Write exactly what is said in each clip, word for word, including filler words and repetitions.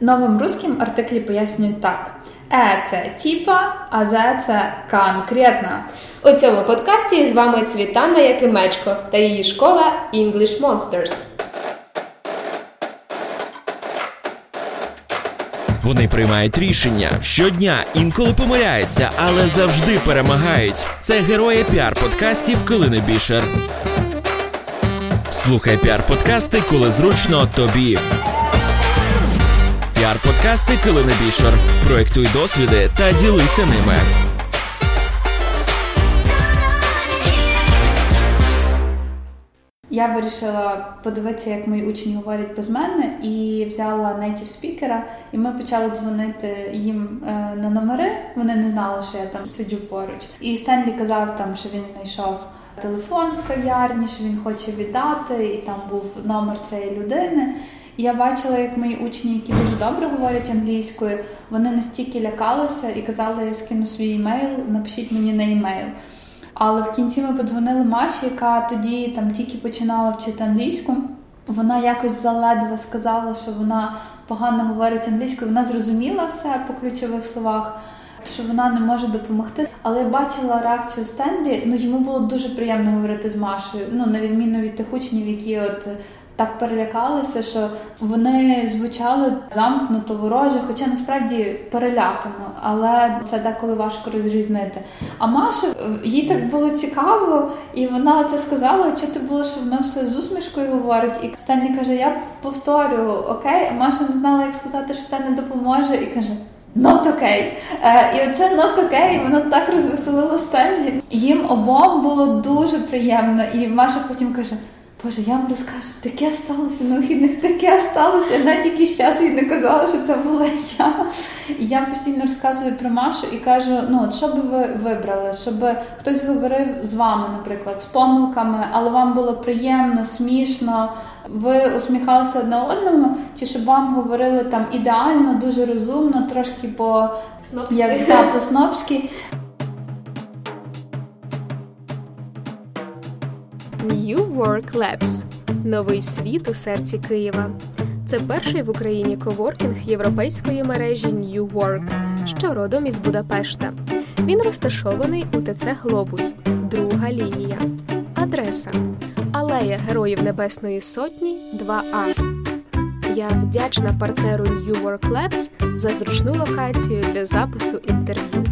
Новим русским артиклі пояснюють так. Е – це типа, а зе – це конкретно. У цьому подкасті з вами Цвітанна Якимечко та її школа English Monsters. Вони приймають рішення щодня, інколи помиляються, але завжди перемагають. Це герої піар-подкастів Килини Бішер. Слухай піар-подкасти, коли зручно тобі. Піар-подкасти Килини Бішер. Проєктуй досвіди та ділися ними. Я вирішила подивитися, як мої учні говорять без мене, і взяла нейтів-спікера, і ми почали дзвонити їм е, на номери. Вони не знали, що я там сиджу поруч. І Стенлі казав там, що він знайшов телефон в кав'ярні, що він хоче віддати, і там був номер цієї людини. І я бачила, як мої учні, які дуже добре говорять англійською, вони настільки лякалися і казали, я скину свій імейл, напишіть мені на імейл. Але в кінці ми подзвонили Маші, яка тоді там тільки починала вчити англійську. Вона якось заледве сказала, що вона погано говорить англійською. Вона зрозуміла все по ключових словах, що вона не може допомогти. Але я бачила реакцію Стенлі, ну йому було дуже приємно говорити з Машею, ну на відміну від тих учнів, які от так перелякалися, що вони звучали замкнуто, вороже, хоча насправді перелякано, але це деколи важко розрізнити. А Маша, їй так було цікаво, і вона це сказала, що ти було, що вона все з усмішкою говорить. І Стенлі каже, я повторю, окей? А Маша не знала, як сказати, що це не допоможе, і каже, not okay. І оце not okay, воно так розвеселило Стенлі. Їм обом було дуже приємно, і Маша потім каже, Боже, я вам розкажу, таке сталося на вихідних, таке сталося. Я навіть якийсь час їй не казала, що це була я. І я постійно розказую про Машу і кажу, ну от що би ви вибрали, щоб хтось говорив з вами, наприклад, з помилками, але вам було приємно, смішно, ви усміхалися одне одному, чи щоб вам говорили там ідеально, дуже розумно, трошки по як та, по-снопськи. New Work Labs – новий світ у серці Києва. Це перший в Україні коворкінг європейської мережі New Work, що родом із Будапешта. Він розташований у ТЦ «Глобус», друга лінія. Адреса – алея Героїв Небесної Сотні, два А. Я вдячна партнеру New Work Labs за зручну локацію для запису інтерв'ю.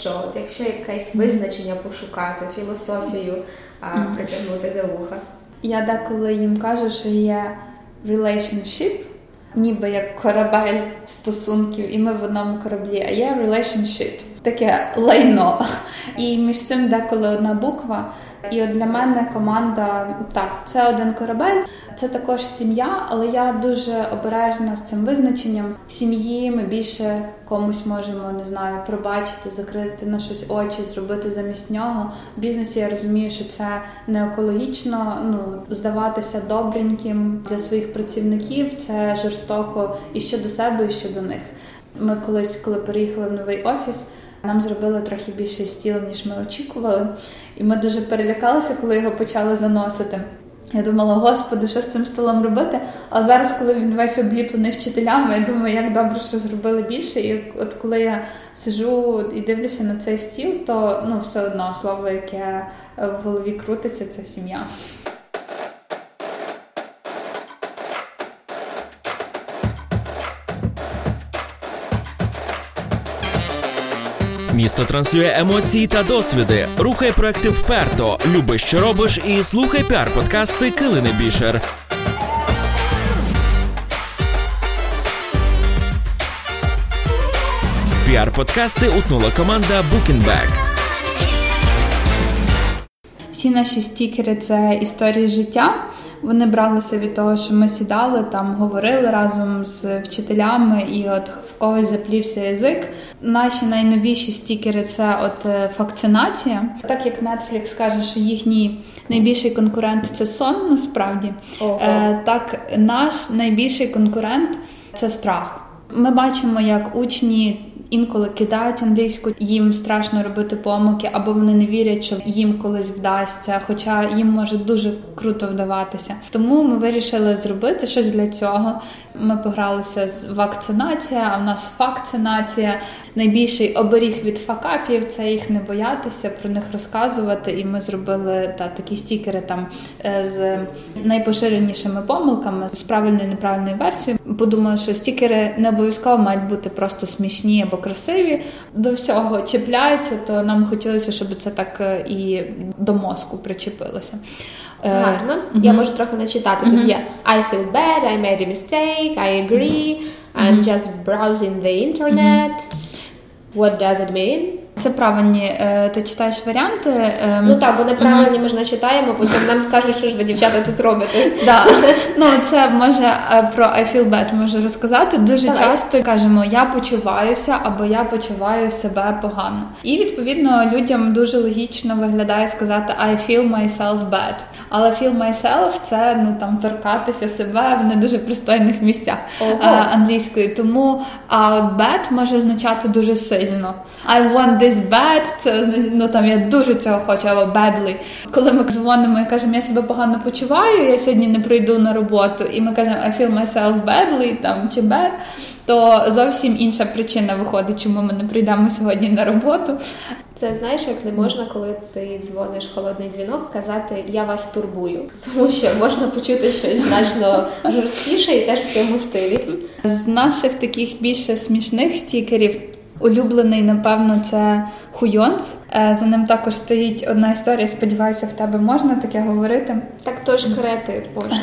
Що, от якщо якесь визначення пошукати, філософію а, притягнути за вуха? Я деколи їм кажу, що є relationship, ніби як корабель стосунків, і ми в одному кораблі, а є relationship, таке лайно. І між цим деколи одна буква. І от для мене команда, так, це один корабель, це також сім'я, але я дуже обережна з цим визначенням. В сім'ї ми більше комусь можемо, не знаю, пробачити, закрити на щось очі, зробити замість нього. В бізнесі я розумію, що це не екологічно, ну, здаватися добреньким для своїх працівників, це жорстоко і щодо себе, і щодо них. Ми колись, коли переїхали в новий офіс, нам зробили трохи більше стіл, ніж ми очікували. І ми дуже перелякалися, коли його почали заносити. Я думала, господи, що з цим столом робити? А зараз, коли він весь обліплений вчителями, я думаю, як добре, що зробили більше. І от коли я сижу і дивлюся на цей стіл, то ну, все одно слово, яке в голові крутиться, це сім'я. Місто транслює емоції та досвіди. Рухай проекти вперто, люби, що робиш, і слухай піар-подкасти Килини Бішер. Піар-подкасти утнула команда Bookinbag. Всі наші стікери – це історії життя. Вони бралися від того, що ми сідали, там говорили разом з вчителями і от в когось заплівся язик. Наші найновіші стікери – це от факцинація. Так як Netflix каже, що їхній найбільший конкурент – це сон, насправді, е, так наш найбільший конкурент – це страх. Ми бачимо, як учні інколи кидають англійську, їм страшно робити помилки, або вони не вірять, що їм колись вдасться, хоча їм може дуже круто вдаватися. Тому ми вирішили зробити щось для цього. Ми погралися з вакцинація, а в нас факцинація. Найбільший оберіг від факапів – це їх не боятися, про них розказувати. І ми зробили та, такі стікери там з найпоширенішими помилками, з правильною і неправильною версією. Подумали, що стікери не обов'язково мають бути просто смішні або красиві. До всього чіпляються, то нам хотілося, щоб це так і до мозку причепилося. Гарно. Mm-hmm. Я можу трохи начитати. Mm-hmm. Тут є I feel bad, I made a mistake, I agree, I'm mm-hmm. just browsing the internet. Mm-hmm. What does it mean? Це правильні. Ти читаєш варіанти? Ну так, бо неправильні mm-hmm. ми ж не читаємо, потім нам скажуть, що ж ви, дівчата, тут робите. Да. Ну, це може про I feel bad можу розказати. Дуже Давай. Часто кажемо «я почуваюся» або «я почуваю себе погано». І, відповідно, людям дуже логічно виглядає сказати «I feel myself bad». Але «feel myself» – це, ну, там, торкатися себе в не дуже пристойних місцях англійською. Тому «out bad» може означати дуже сильно. «I want this bad» – це, ну, там, я дуже цього хочу, або «badly». Коли ми дзвонимо і кажемо «я себе погано почуваю, я сьогодні не прийду на роботу», і ми кажемо «I feel myself badly» там, чи «bad», то зовсім інша причина виходить, чому ми не прийдемо сьогодні на роботу. Це, знаєш, як не можна, коли ти дзвониш холодний дзвінок, казати «я вас турбую», тому що можна почути щось значно жорсткіше і теж в цьому стилі. З наших таких більше смішних стікерів улюблений, напевно, це хуйонц. За ним також стоїть одна історія. Сподіваюся, в тебе можна таке говорити? Так тож крети можна.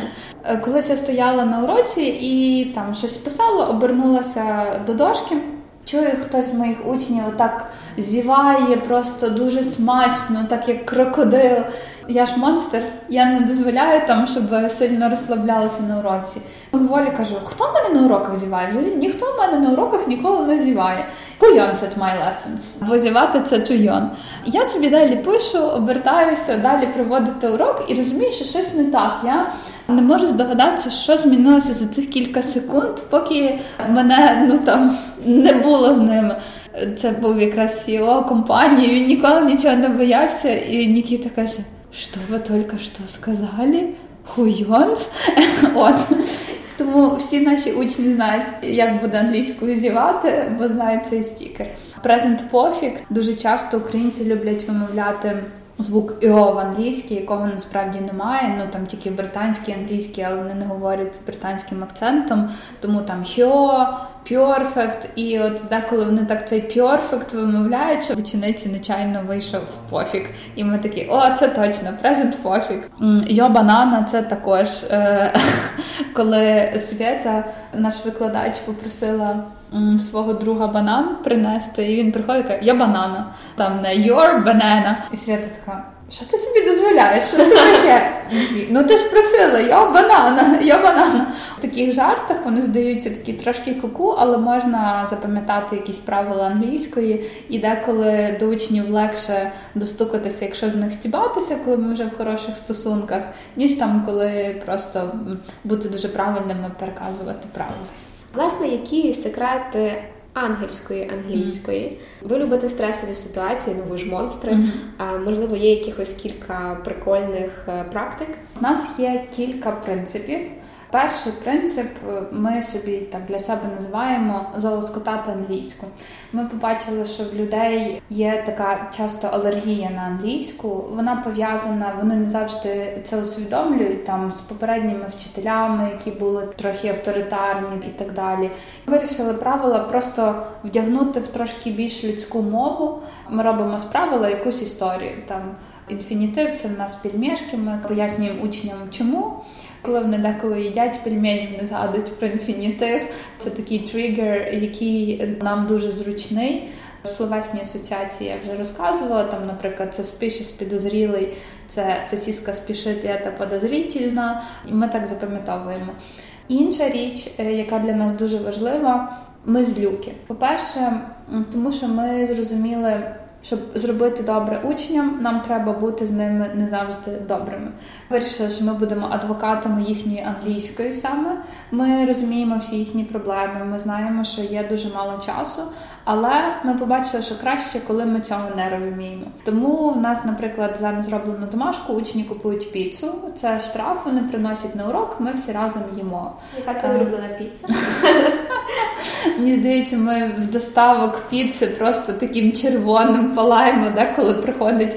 Колись я стояла на уроці і там щось писала, обернулася до дошки. Чую, хтось з моїх учнів отак зіває просто дуже смачно, так як крокодил. Я ж монстр, я не дозволяю там, щоб сильно розслаблялися на уроці. Мимоволі кажу, хто мене на уроках зіває? Взагалі ніхто в мене на уроках ніколи не зіває. Куйон це my lessons. Бо зівати це чуйон. Я собі далі пишу, обертаюся, далі проводити урок і розумію, що щось не так. Я не можу здогадатися, що змінилося за цих кілька секунд, поки мене, ну там, не було з ними. Це був якраз сі і о компанії, він ніколи нічого не боявся. І Нікіта каже, що ви тільки що сказали? Хуйонс? От. Тому всі наші учні знають, як буде англійською зівати, бо знають цей стікер. Present perfect. Дуже часто українці люблять вимовляти звук «іо» в англійській, якого насправді немає, ну там тільки британський, англійський, але вони не говорять з британським акцентом, тому там «хьо», «перфект», і от деколи вони так цей «перфект» вимовляють, що в учениці нечайно вийшов «пофіг», і ми такі «о, це точно, презент пофіг». «Йо банана» – це також, коли Світа, наш викладач, попросила свого друга банан принести, і він приходить і каже «я банана», там не «your banana», і Свята така «що ти собі дозволяєш? Що це таке?» «Ну ти ж просила, я банана, я банана». В таких жартах вони здаються такі трошки куку, але можна запам'ятати якісь правила англійської, і деколи до учнів легше достукатися, якщо з них стібатися, коли ми вже в хороших стосунках, ніж там, коли просто бути дуже правильними, переказувати правила. Власне, які секрети ангельської англійської? Mm. Ви любите стресові ситуації, ну ви ж монстри. Mm. А, можливо, є якихось кілька прикольних практик? У нас є кілька принципів. Перший принцип ми собі так для себе називаємо «залоскотати англійську». Ми побачили, що в людей є така часто алергія на англійську. Вона пов'язана, вони не завжди це усвідомлюють там з попередніми вчителями, які були трохи авторитарні і так далі. Ми вирішили правила просто вдягнути в трошки більш людську мову. Ми робимо з правила якусь історію там. Інфінітив – це в нас пельмешки, ми пояснюємо учням чому. Коли вони деколи їдять пельмені, вони згадують про інфінітив. Це такий тригер, який нам дуже зручний. Словесні асоціації я вже розказувала, там, наприклад, це «спішить», «підозрілий», це «сосіска спішить», «это подозрительно». І ми так запам'ятовуємо. Інша річ, яка для нас дуже важлива – ми злюки. По-перше, тому що ми зрозуміли, щоб зробити добре учням, нам треба бути з ними не завжди добрими. Вирішили, що ми будемо адвокатами їхньої англійської саме. Ми розуміємо всі їхні проблеми, ми знаємо, що є дуже мало часу, Але ми побачили, що краще, коли ми цього не розуміємо. Тому в нас, наприклад, за незроблену домашку учні купують піцу. Це штраф, вони приносять на урок, ми всі разом їмо. Яка твоя улюблена піца? Мені здається, ми в доставок піци просто таким червоним палаємо, да, коли приходить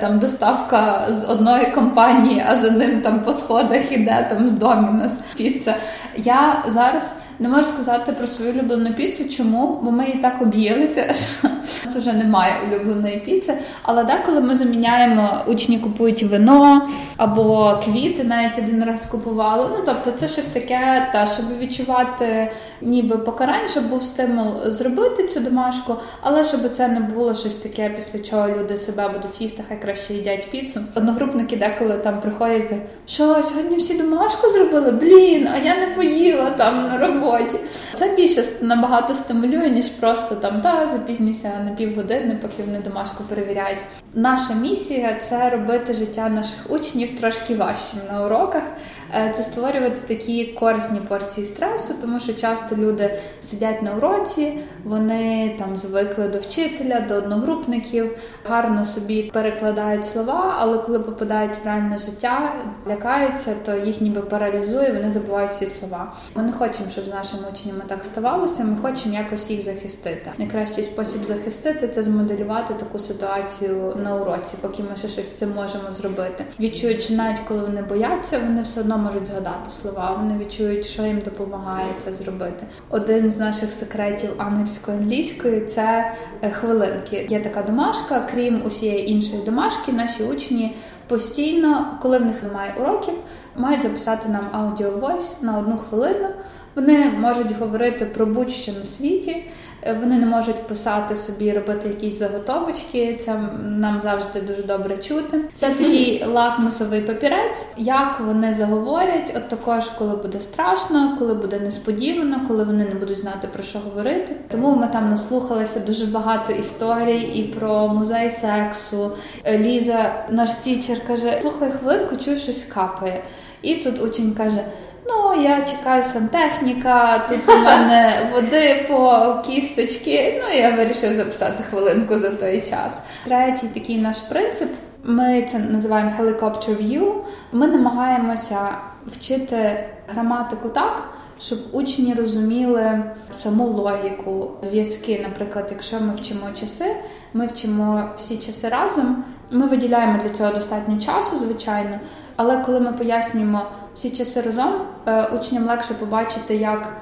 там доставка з одної компанії, а за ним там по сходах іде там з Домінос піца. Я зараз не можу сказати про свою улюблену піцу. Чому? Бо ми її так об'їлися, що у нас вже немає улюбленої піци. Але деколи ми заміняємо, учні купують вино або квіти, навіть один раз купували. Ну, тобто це щось таке, та, щоб відчувати ніби покарання, щоб був стимул зробити цю домашку, але щоб це не було щось таке, після чого люди себе будуть їсти, хай краще їдять піцу. Одногрупники деколи там приходять, що сьогодні всі домашку зробили? Блін, а я не поїла там на роботі. Це більше набагато стимулює, ніж просто там та запізнюся на півгодини, поки вони домашку перевіряють. Наша місія – це робити життя наших учнів трошки важчим на уроках. Це створювати такі корисні порції стресу, тому що часто люди сидять на уроці, вони там звикли до вчителя, до одногрупників, гарно собі перекладають слова, але коли попадають в реальне життя, лякаються, то їх ніби паралізує, вони забувають ці слова. Ми не хочемо, щоб з нашими учнями так ставалося, ми хочемо якось їх захистити. Найкращий спосіб захистити – це змоделювати таку ситуацію на уроці, поки ми ще щось з цим можемо зробити. Відчуючи, навіть коли вони бояться, вони все одно можуть згадати слова, вони відчують, що їм допомагає це зробити. Один з наших секретів ангельсько-англійської – це хвилинки. Є така домашка, крім усієї іншої домашки, наші учні постійно, коли в них немає уроків, мають записати нам аудіовойс на одну хвилину. Вони можуть говорити про будь-що на світі, вони не можуть писати собі, робити якісь заготовочки, це нам завжди дуже добре чути. Це такий лакмусовий папірець, як вони заговорять, от також, коли буде страшно, коли буде несподівано, коли вони не будуть знати, про що говорити. Тому ми там наслухалися дуже багато історій і про музей сексу. Ліза, наш тічер, каже, слухай хвилинку, чую, щось капає. І тут учень каже, ну, я чекаю сантехніка, тут у мене води по кісточки, ну, я вирішив записати хвилинку за той час. Третій такий наш принцип, ми це називаємо helicopter view, ми намагаємося вчити граматику так, щоб учні розуміли саму логіку, зв'язки. Наприклад, якщо ми вчимо часи, ми вчимо всі часи разом, ми виділяємо для цього достатньо часу, звичайно, але коли ми пояснюємо всі часи разом, учням легше побачити, як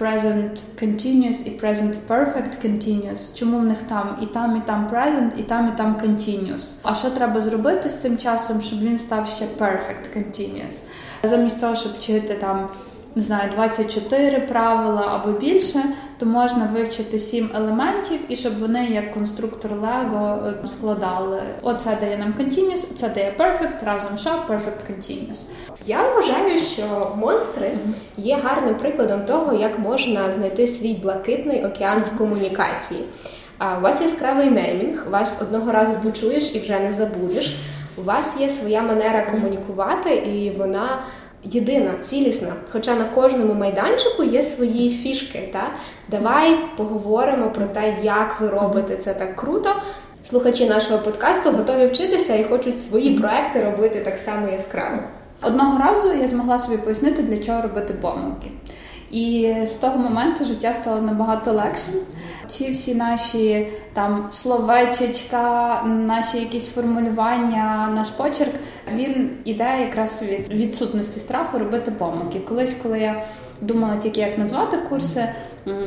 present continuous і present perfect continuous. Чому в них там і там, і там present, і там, і там continuous. А що треба зробити з цим часом, щоб він став ще perfect continuous? Замість того, щоб вчити там, не знаю, двадцять чотири правила або більше, то можна вивчити сім елементів, і щоб вони як конструктор Лего складали. Оце дає нам continuous, оце дає perfect, разом що perfect continuous. Я вважаю, що монстри є гарним прикладом того, як можна знайти свій блакитний океан в комунікації. У вас яскравий неймінг, вас одного разу почуєш і вже не забудеш. У вас є своя манера комунікувати, і вона єдина, цілісна, хоча на кожному майданчику є свої фішки, та? Давай поговоримо про те, як ви робите це так круто. Слухачі нашого подкасту готові вчитися і хочуть свої проекти робити так само яскраво. Одного разу я змогла собі пояснити, для чого робити помилки. І з того моменту життя стало набагато легшим. Ці всі наші там словечечка, наші якісь формулювання, наш почерк, він іде якраз від відсутності страху робити помилки. Колись, коли я думала тільки, як назвати курси,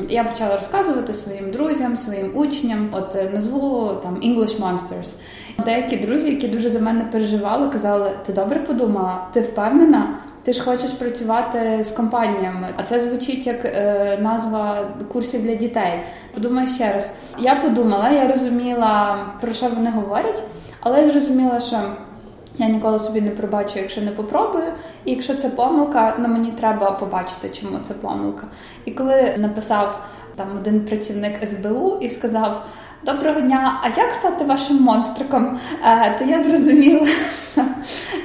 я почала розказувати своїм друзям, своїм учням, от назву там English Monsters. Деякі друзі, які дуже за мене переживали, казали, ти добре подумала, ти впевнена? Ти ж хочеш працювати з компаніями, а це звучить як е, назва курсів для дітей. Подумаю ще раз. Я подумала, я розуміла, про що вони говорять, але я зрозуміла, що я ніколи собі не пробачу, якщо не попробую. І якщо це помилка, на мені треба побачити, чому це помилка. І коли написав там один працівник ес бе у і сказав, Доброго дня! А як стати вашим монстриком? Е, то я зрозуміла, що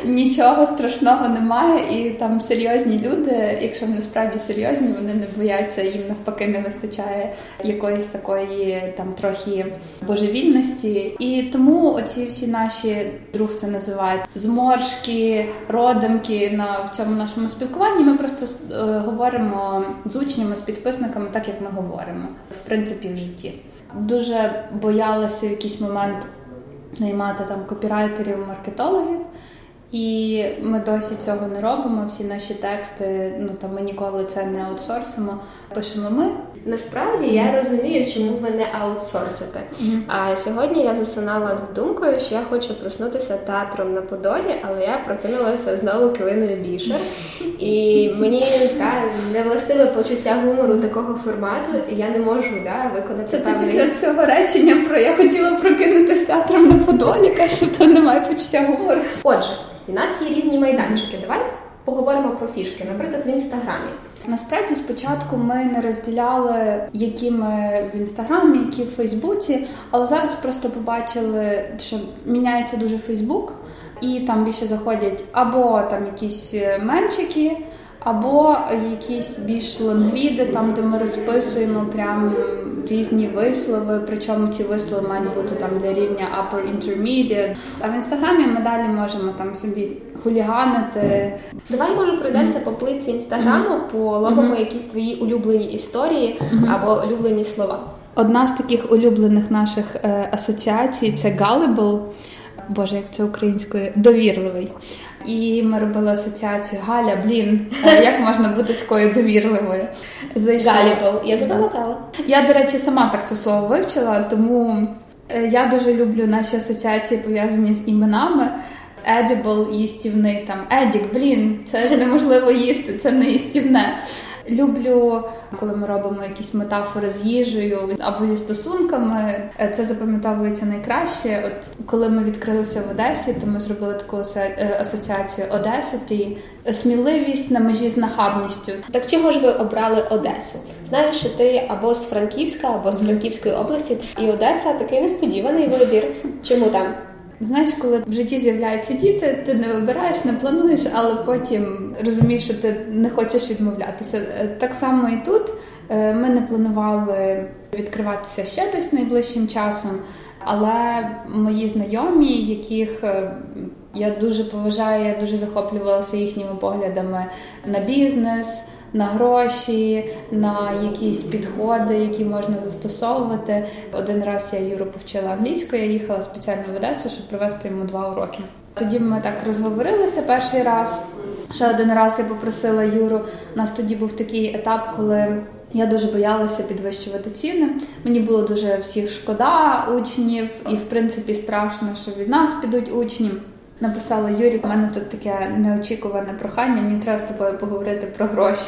нічого страшного немає, і там серйозні люди, якщо вони справді серйозні, вони не бояться, їм навпаки не вистачає якоїсь такої там трохи божевільності. І тому оці всі наші, друг це називають, зморшки, родимки на в цьому нашому спілкуванні, ми просто е, говоримо з учнями, з підписниками так, як ми говоримо, в принципі, в житті. Дуже боялася в якийсь момент наймати там копірайтерів, маркетологів, і ми досі цього не робимо. Всі наші тексти, ну там ми ніколи це не аутсорсимо, пишемо ми. Насправді mm-hmm. я розумію, чому ви не аутсорсите. Mm-hmm. А сьогодні я засинала з думкою, що я хочу проснутися театром на Подолі, але я прокинулася знову Килиною Бішер. Mm-hmm. І мені та, невластиве почуття гумору такого формату, і я не можу да, виконати. Це ти після цього речення про «я хотіла прокинутися театром на Подолі», кажу, то немає почуття гумору. Отже, у нас є різні майданчики. Давай поговоримо про фішки, наприклад, в Інстаграмі. Насправді, спочатку ми не розділяли, які ми в Інстаграмі, які в Фейсбуці, але зараз просто побачили, що міняється дуже Фейсбук, і там більше заходять або там якісь мемчики, або якісь більш лонгріди, там, де ми розписуємо прям різні вислови, причому ці вислови мають бути там для рівня upper intermediate. А в Інстаграмі ми далі можемо там собі хуліганити. Давай, може, пройдемося mm-hmm. по плитці Інстаграму, mm-hmm. половимо mm-hmm. якісь твої улюблені історії mm-hmm. або улюблені слова. Одна з таких улюблених наших е, асоціацій – це gullible. Боже, як це українською, довірливий. І ми робили асоціацію «Галя, блін, як можна бути такою довірливою?» Галібл, я запам'ятала. Я, до речі, сама так це слово вивчила, тому я дуже люблю наші асоціації, пов'язані з іменами. Edible, їстівний, там, едік, блін, це ж неможливо їсти, це не їстівне. Люблю, коли ми робимо якісь метафори з їжею або зі стосунками, це запам'ятовується найкраще. От коли ми відкрилися в Одесі, то ми зробили таку асоціацію Одесити, сміливість на межі з нахабністю. Так чого ж ви обрали Одесу? Знаю, що ти або з Франківська, або з Франківської області, і Одеса такий несподіваний вибір. Чому там? Знаєш, коли в житті з'являються діти, ти не вибираєш, не плануєш, але потім розумієш, що ти не хочеш відмовлятися. Так само і тут. Ми не планували відкриватися ще десь найближчим часом, але мої знайомі, яких я дуже поважаю, я дуже захоплювалася їхніми поглядами на бізнес, на гроші, на якісь підходи, які можна застосовувати. Один раз я Юру повчила англійською, я їхала спеціально в Одесу, щоб провести йому два уроки. Тоді ми так розговорилися перший раз. Ще один раз я попросила Юру, у нас тоді був такий етап, коли я дуже боялася підвищувати ціни. Мені було дуже всіх шкода учнів і, в принципі, страшно, що від нас підуть учні. Написала Юрі, у мене тут таке неочікуване прохання, мені треба з тобою поговорити про гроші.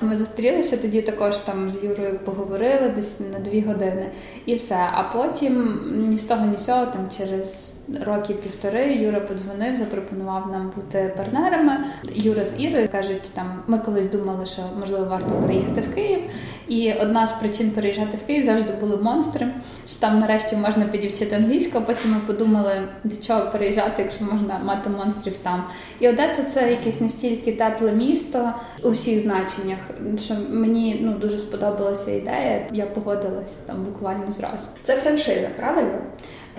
Ми зустрілися тоді також там з Юрою, поговорили десь на дві години і все. А потім ні з того, ні з цього, там через роки півтори Юра подзвонив, запропонував нам бути партнерами. Юра з Ірою кажуть, там ми колись думали, що можливо варто переїхати в Київ. І одна з причин переїжджати в Київ завжди були монстри, що там нарешті можна підівчити англійську, а потім ми подумали, для чого переїжджати, якщо можна мати монстрів там. І Одеса – це якесь настільки тепле місто у всіх значеннях, що мені ну дуже сподобалася ідея, я погодилася там буквально зразу. Це франшиза, правильно?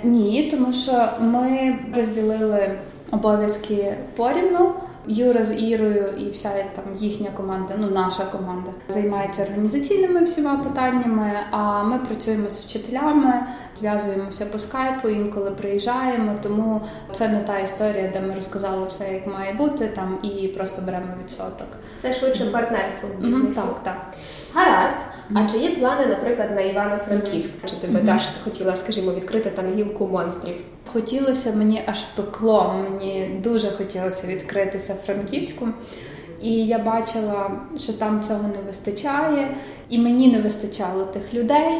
Ні, тому що ми розділили обов'язки порівну. Юра з Ірою і вся там їхня команда, ну наша команда, займається організаційними всіма питаннями, а ми працюємо з вчителями, зв'язуємося по скайпу, інколи приїжджаємо, тому це не та історія, де ми розказали все, як має бути, там і просто беремо відсоток. Це швидше партнерство в бізнесі. Mm-hmm, так, так. Гаразд. А чи є плани, наприклад, на Івано-Франківськ? Чи ти би теж хотіла, скажімо, відкрити там гілку монстрів? Хотілося, мені аж пекло, мені дуже хотілося відкритися в Франківську. І я бачила, що там цього не вистачає, і мені не вистачало тих людей.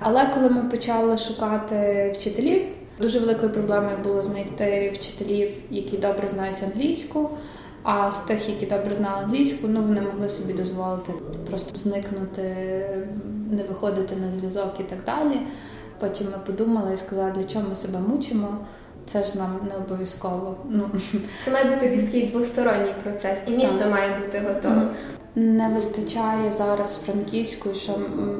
Але коли ми почали шукати вчителів, дуже великою проблемою було знайти вчителів, які добре знають англійську. А з тих, які добре знали англійську, ну вони могли собі дозволити просто зникнути, не виходити на зв'язок і так далі. Потім ми подумали і сказали, для чого ми себе мучимо. Це ж нам не обов'язково. Ну. Це має бути різкий двосторонній процес, і місто так. має бути готове. Не вистачає зараз Франківську, що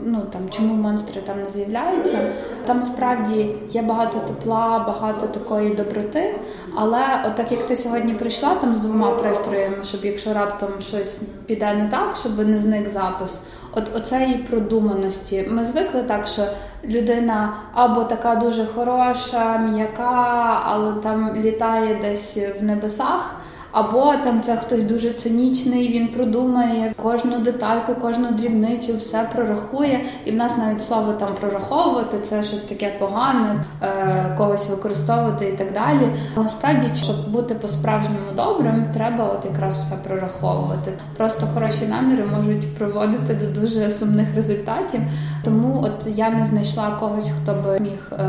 ну там чому монстри там не з'являються. Там справді є багато тепла, багато такої доброти, але отак як ти сьогодні прийшла там з двома пристроями, щоб якщо раптом щось піде не так, щоб не зник запис. От оцеї продуманості. Ми звикли так, що людина або така дуже хороша, м'яка, але там літає десь в небесах, або там це хтось дуже цинічний, він продумає кожну детальку, кожну дрібницю, все прорахує. І в нас навіть слово там прораховувати, це щось таке погане, е, когось використовувати і так далі. Насправді, щоб бути по-справжньому добрим, треба от якраз все прораховувати. Просто хороші наміри можуть приводити до дуже сумних результатів. Тому от я не знайшла когось, хто би міг е,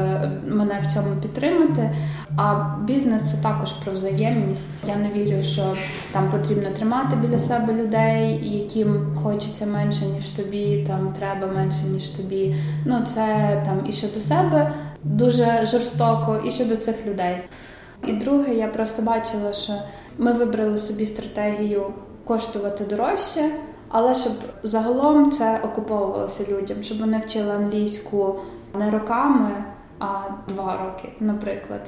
мене в цьому підтримати. А бізнес – це також про взаємність. Я не вірю, що там потрібно тримати біля себе людей, яким хочеться менше, ніж тобі, там треба менше, ніж тобі. Ну, це там і щодо себе дуже жорстоко, і щодо цих людей. І друге, я просто бачила, що ми вибрали собі стратегію коштувати дорожче, але щоб загалом це окуповувалося людям, щоб вони вчили англійську не роками, а два роки, наприклад.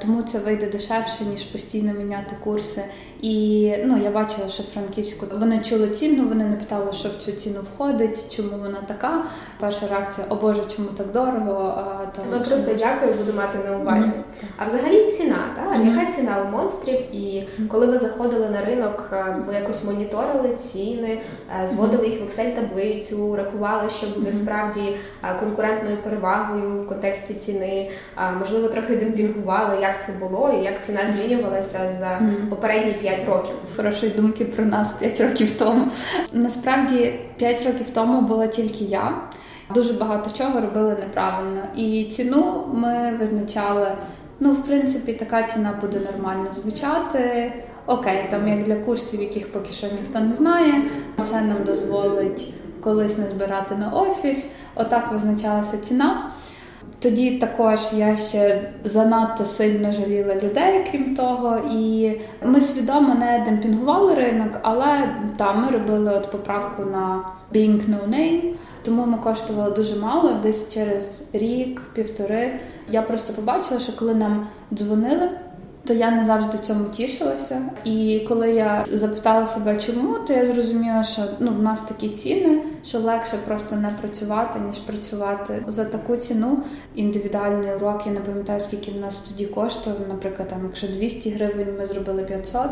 Тому це вийде дешевше, ніж постійно міняти курси. І ну, я бачила, що в Франківську вони чули ціну, вони не питали, що в цю ціну входить, чому вона така. Перша реакція, о Боже, чому так дорого. А, там, ми просто можна... дякую, буду мати на увазі. Mm-hmm. А взагалі ціна, та? Mm-hmm. Яка ціна у монстрів? І коли ви заходили на ринок, ви якось моніторили ціни, зводили mm-hmm. їх в Excel-таблицю, рахували, що буде mm-hmm. справді конкурентною перевагою в контексті ціни? Можливо, трохи демпінгували, як це було і як ціна змінювалася за попередні п'ять років. Хорошої думки про нас п'ять років тому. Насправді, п'ять років тому була тільки я. Дуже багато чого робили неправильно. І ціну ми визначали, ну, в принципі, така ціна буде нормально звучати. Окей, там, як для курсів, яких поки що ніхто не знає, це нам дозволить колись не збирати на офіс. Отак визначалася ціна. Тоді також я ще занадто сильно жаліла людей, крім того, і ми свідомо не демпінгували ринок, але та, ми робили от поправку на being no name, тому ми коштували дуже мало, десь через рік-півтори. Я просто побачила, що коли нам дзвонили, то я не завжди цьому тішилася. І коли я запитала себе, чому, то я зрозуміла, що ну, в нас такі ціни, що легше просто не працювати, ніж працювати за таку ціну. Індивідуальний урок, я не пам'ятаю, скільки в нас тоді коштує, наприклад, там, якщо двісті гривень, ми зробили п'ятсот.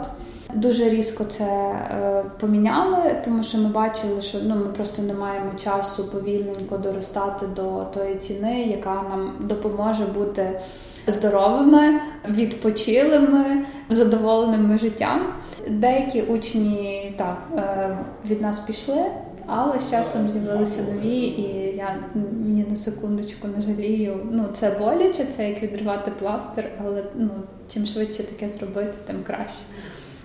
Дуже різко це е, поміняли, тому що ми бачили, що ну, ми просто не маємо часу повільненько доростати до тої ціни, яка нам допоможе бути здоровими, відпочилими, задоволеними життям. Деякі учні так, від нас пішли, але з часом з'явилися нові, і я ні на секундочку не жалію. Ну, це боляче, це як відривати пластир, але ну, чим швидше таке зробити, тим краще.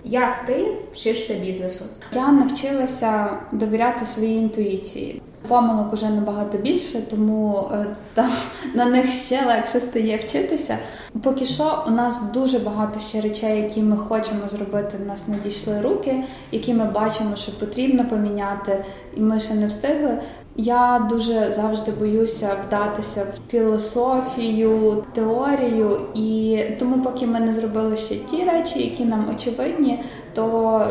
Як ти вчишся бізнесу? Я навчилася довіряти своїй інтуїції. Помилок уже набагато більше, тому та, на них ще легше стає вчитися. Поки що у нас дуже багато ще речей, які ми хочемо зробити, в нас не дійшли руки, які ми бачимо, що потрібно поміняти, і ми ще не встигли. Я дуже завжди боюся вдатися в філософію, теорію, і тому поки ми не зробили ще ті речі, які нам очевидні, то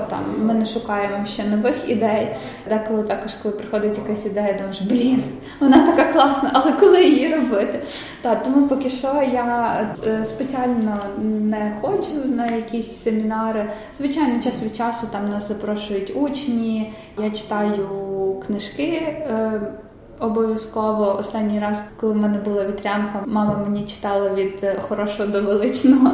там ми не шукаємо ще нових ідей. Деколи також, коли приходить якась ідея, думаєш, блін, вона така класна, але коли її робити? Так, тому поки що я спеціально не ходжу на якісь семінари. Звичайно, час від часу там нас запрошують учні, я читаю книжки обов'язково. Останній раз, коли в мене була вітрянка, мама мені читала від хорошого до величного.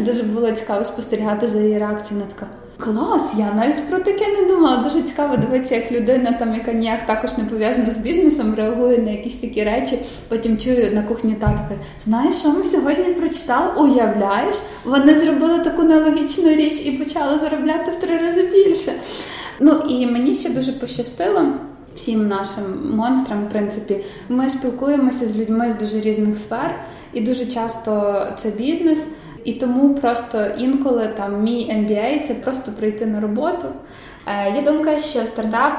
Дуже було цікаво спостерігати за її реакцією. Вона така, клас, я навіть про таке не думала. Дуже цікаво дивитися, як людина, там, яка ніяк також не пов'язана з бізнесом, реагує на якісь такі речі. Потім чую на кухні татка, знаєш, що ми сьогодні прочитали? Уявляєш? Вони зробили таку нелогічну річ і почали заробляти в три рази більше. Ну і мені ще дуже пощастило. всім нашим монстрам, в принципі. Ми спілкуємося з людьми з дуже різних сфер, і дуже часто це бізнес. І тому просто інколи там мій ем бі ей – це просто прийти на роботу. Є думка, що стартап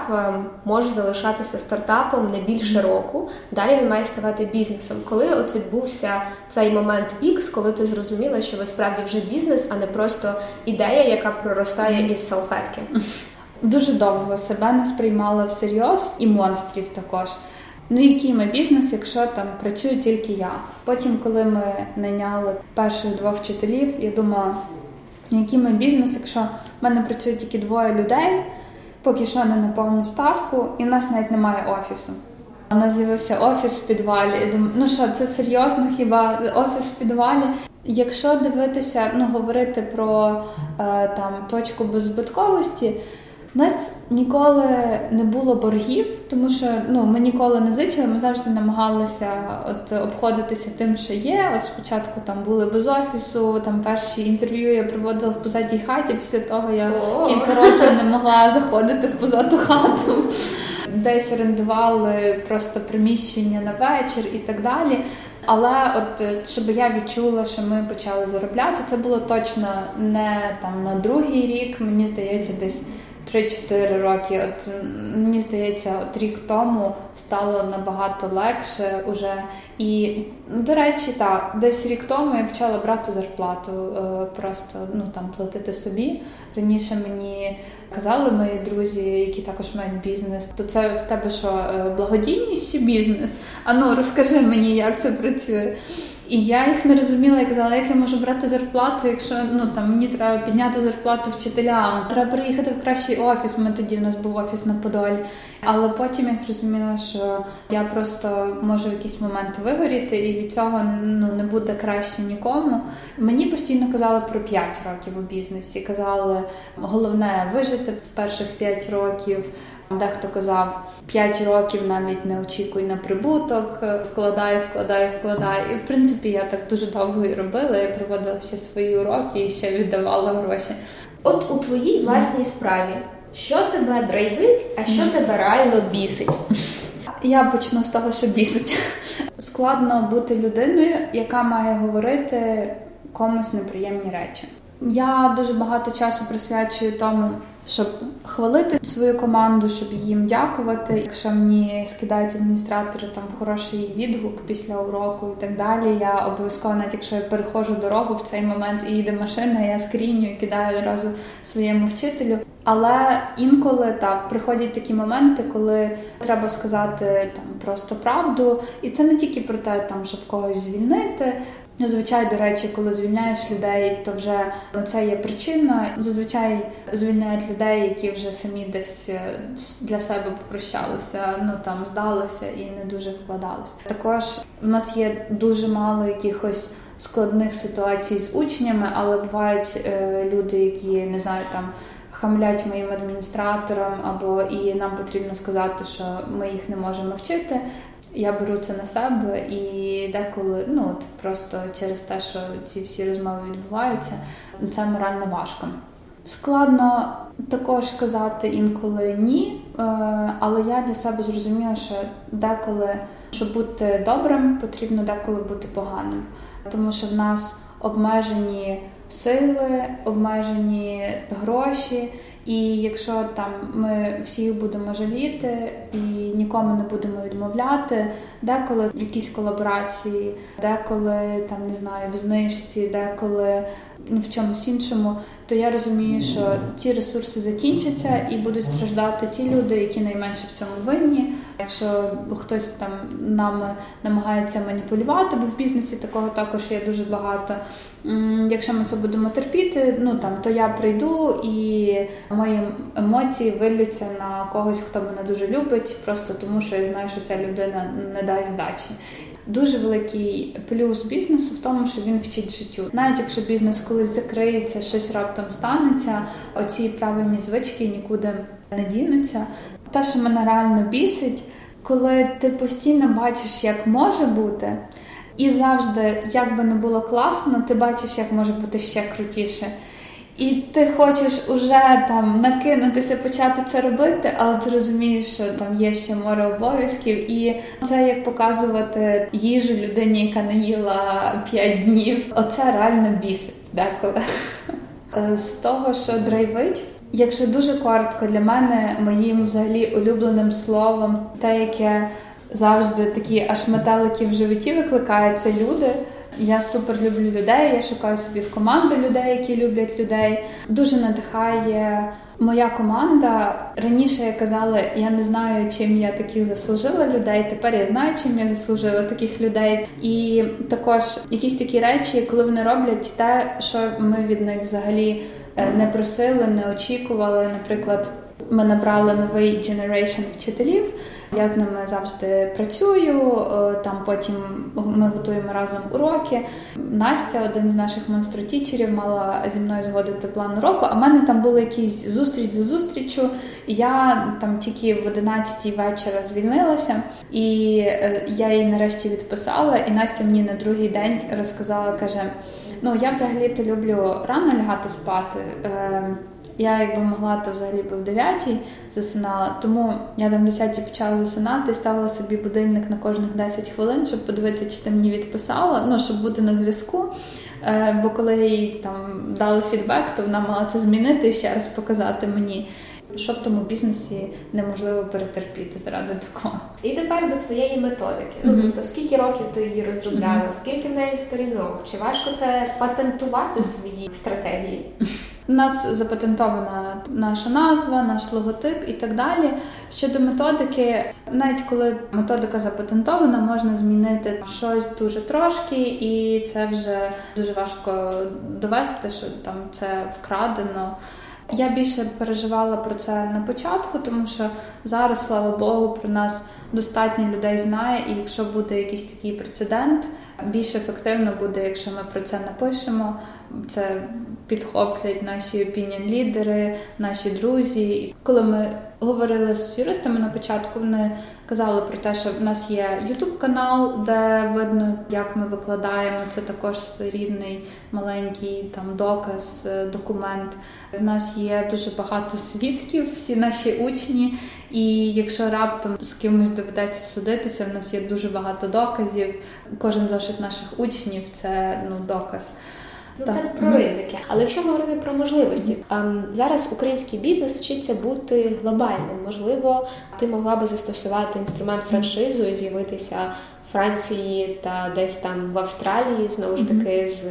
може залишатися стартапом не більше року, далі він має ставати бізнесом. Коли от відбувся цей момент X, коли ти зрозуміла, що ви справді вже бізнес, а не просто ідея, яка проростає із салфетки? Дуже довго себе не сприймала всерйоз, і монстрів також. Ну, який ми бізнес, якщо там працюю тільки я. Потім, коли ми найняли перших двох вчителів, я думала, який ми бізнес, якщо в мене працює тільки двоє людей, поки що не на повну ставку, і в нас навіть немає офісу. У нас з'явився офіс в підвалі. Я думаю, ну що, це серйозно хіба? Офіс в підвалі? Якщо дивитися, ну, говорити про там точку беззбитковості, у нас ніколи не було боргів, тому що ну, ми ніколи не зичили, ми завжди намагалися от, обходитися тим, що є. От спочатку там були без офісу, там перші інтерв'ю я проводила в позатій хаті, після того я О! кілька років не могла заходити в позату хату. Десь орендували просто приміщення на вечір і так далі. Але от щоб я відчула, що ми почали заробляти, це було точно не там на другий рік, мені здається, десь три-чотири роки. От, мені здається, от рік тому стало набагато легше уже. І, до речі, так, десь рік тому я почала брати зарплату, просто ну, там, платити собі. Раніше мені казали мої друзі, які також мають бізнес, то це в тебе що, благодійність чи бізнес? А ну, розкажи мені, як це працює. І я їх не розуміла, я казала, як я можу брати зарплату, якщо ну, там, мені треба підняти зарплату вчителям, треба приїхати в кращий офіс, ми тоді в нас був офіс на Подолі. Але потім я зрозуміла, що я просто можу в якийсь момент вигоріти, і від цього ну, не буде краще нікому. Мені постійно казали про п'ять років у бізнесі, казали, головне вижити в перших п'ять років. Дехто казав, п'ять років навіть не очікуй на прибуток, вкладай, вкладай, вкладай. І, в принципі, я так дуже довго і робила, я проводила ще свої уроки і ще віддавала гроші. От у твоїй власній справі, що тебе драйвить, а що тебе реально бісить? Я почну з того, що бісить. Складно бути людиною, яка має говорити комусь неприємні речі. Я дуже багато часу присвячую тому, щоб хвалити свою команду, щоб їм дякувати. Якщо мені скидають адміністратори там хороший відгук після уроку і так далі, я обов'язково, навіть якщо я переходжу дорогу в цей момент і їде машина, я скріню і кидаю одразу своєму вчителю. Але інколи так приходять такі моменти, коли треба сказати там просто правду, і це не тільки про те, там щоб когось звільнити. Зазвичай, до речі, коли звільняєш людей, то вже це є причина. Зазвичай звільняють людей, які вже самі десь для себе попрощалися, ну там здалися і не дуже вкладалися. Також у нас є дуже мало якихось складних ситуацій з учнями, але бувають е, люди, які, не знаю, там хамлять моїм адміністраторам, або і нам потрібно сказати, що ми їх не можемо вчити. Я беру це на себе, і деколи, ну от просто через те, що ці всі розмови відбуваються, це морально важко. Складно також казати інколи ні, але я для себе зрозуміла, що деколи, щоб бути добрим, потрібно деколи бути поганим, тому що в нас обмежені сили, обмежені гроші. І якщо там ми всіх будемо жаліти і нікому не будемо відмовляти, деколи якісь колаборації, деколи там не знаю в знижці, деколи в чомусь іншому, то я розумію, що ці ресурси закінчаться і будуть страждати ті люди, які найменше в цьому винні. Якщо хтось там нами намагається маніпулювати, бо в бізнесі такого також є дуже багато. Якщо ми це будемо терпіти, ну там то я прийду і мої емоції вилються на когось, хто мене дуже любить, просто тому що я знаю, що ця людина не дасть здачі. Дуже великий плюс бізнесу в тому, що він вчить життю. Навіть якщо бізнес колись закриється, щось раптом станеться, оці правильні звички нікуди не дінуться. Те, що мене реально бісить, коли ти постійно бачиш, як може бути, і завжди, як би не було класно, ти бачиш, як може бути ще крутіше. І ти хочеш уже там накинутися, почати це робити, але ти розумієш, що там є ще море обов'язків. І це як показувати їжу людині, яка не їла п'ять днів. Оце реально бісить деколи. З того, що драйвить, якщо дуже коротко, для мене моїм взагалі улюбленим словом, те, яке завжди такі аж метелики в животі викликає, це люди. Я супер люблю людей, я шукаю собі в команди людей, які люблять людей. Дуже надихає моя команда. Раніше я казала, я не знаю, чим я таких заслужила людей, тепер я знаю, чим я заслужила таких людей. І також якісь такі речі, коли вони роблять те, що ми від них взагалі не просили, не очікували. Наприклад, ми набрали новий generation вчителів, я з ними завжди працюю, там потім ми готуємо разом уроки. Настя, один з наших монстротічерів, мала зі мною згодити план уроку, а в мене там були якісь зустріч за зустрічю. Я там тільки в одинадцятій вечора звільнилася, і я її нарешті відписала, і Настя мені на другий день розказала, каже, ну я взагалі-то люблю рано лягати спати, я, якби могла, то взагалі би в дев'ятій засинала, тому я там в десятій почала засинати і ставила собі будильник на кожних десять хвилин, щоб подивитися, чи ти мені відписала, ну, щоб бути на зв'язку, е, бо коли їй там дали фідбек, то вона мала це змінити і ще раз показати мені, що в тому бізнесі неможливо перетерпіти заради такого. І тепер до твоєї методики. Mm-hmm. Ну, тобто, скільки років ти її розробляла, mm-hmm. скільки в неї сторінок, чи важко це патентувати mm-hmm. свої стратегії? У нас запатентована наша назва, наш логотип і так далі. Щодо методики, навіть коли методика запатентована, можна змінити щось дуже трошки, і це вже дуже важко довести, що там це вкрадено. Я більше переживала про це на початку, тому що зараз, слава Богу, про нас достатньо людей знає, і якщо буде якийсь такий прецедент, більш ефективно буде, якщо ми про це напишемо. Це підхоплять наші опініон-лідери, наші друзі. Коли ми говорили з юристами на початку, вони казали про те, що в нас є ютуб-канал, де видно, як ми викладаємо. Це також своєрідний маленький там доказ, документ. В нас є дуже багато свідків, всі наші учні. І якщо раптом з кимось доведеться судитися, в нас є дуже багато доказів. Кожен зошит наших учнів – це ну, доказ. Ну, це про ризики. Але якщо говорити про можливості, зараз український бізнес вчиться бути глобальним. Можливо, ти могла би застосувати інструмент франшизу і з'явитися в Франції та десь там в Австралії, знову ж таки, з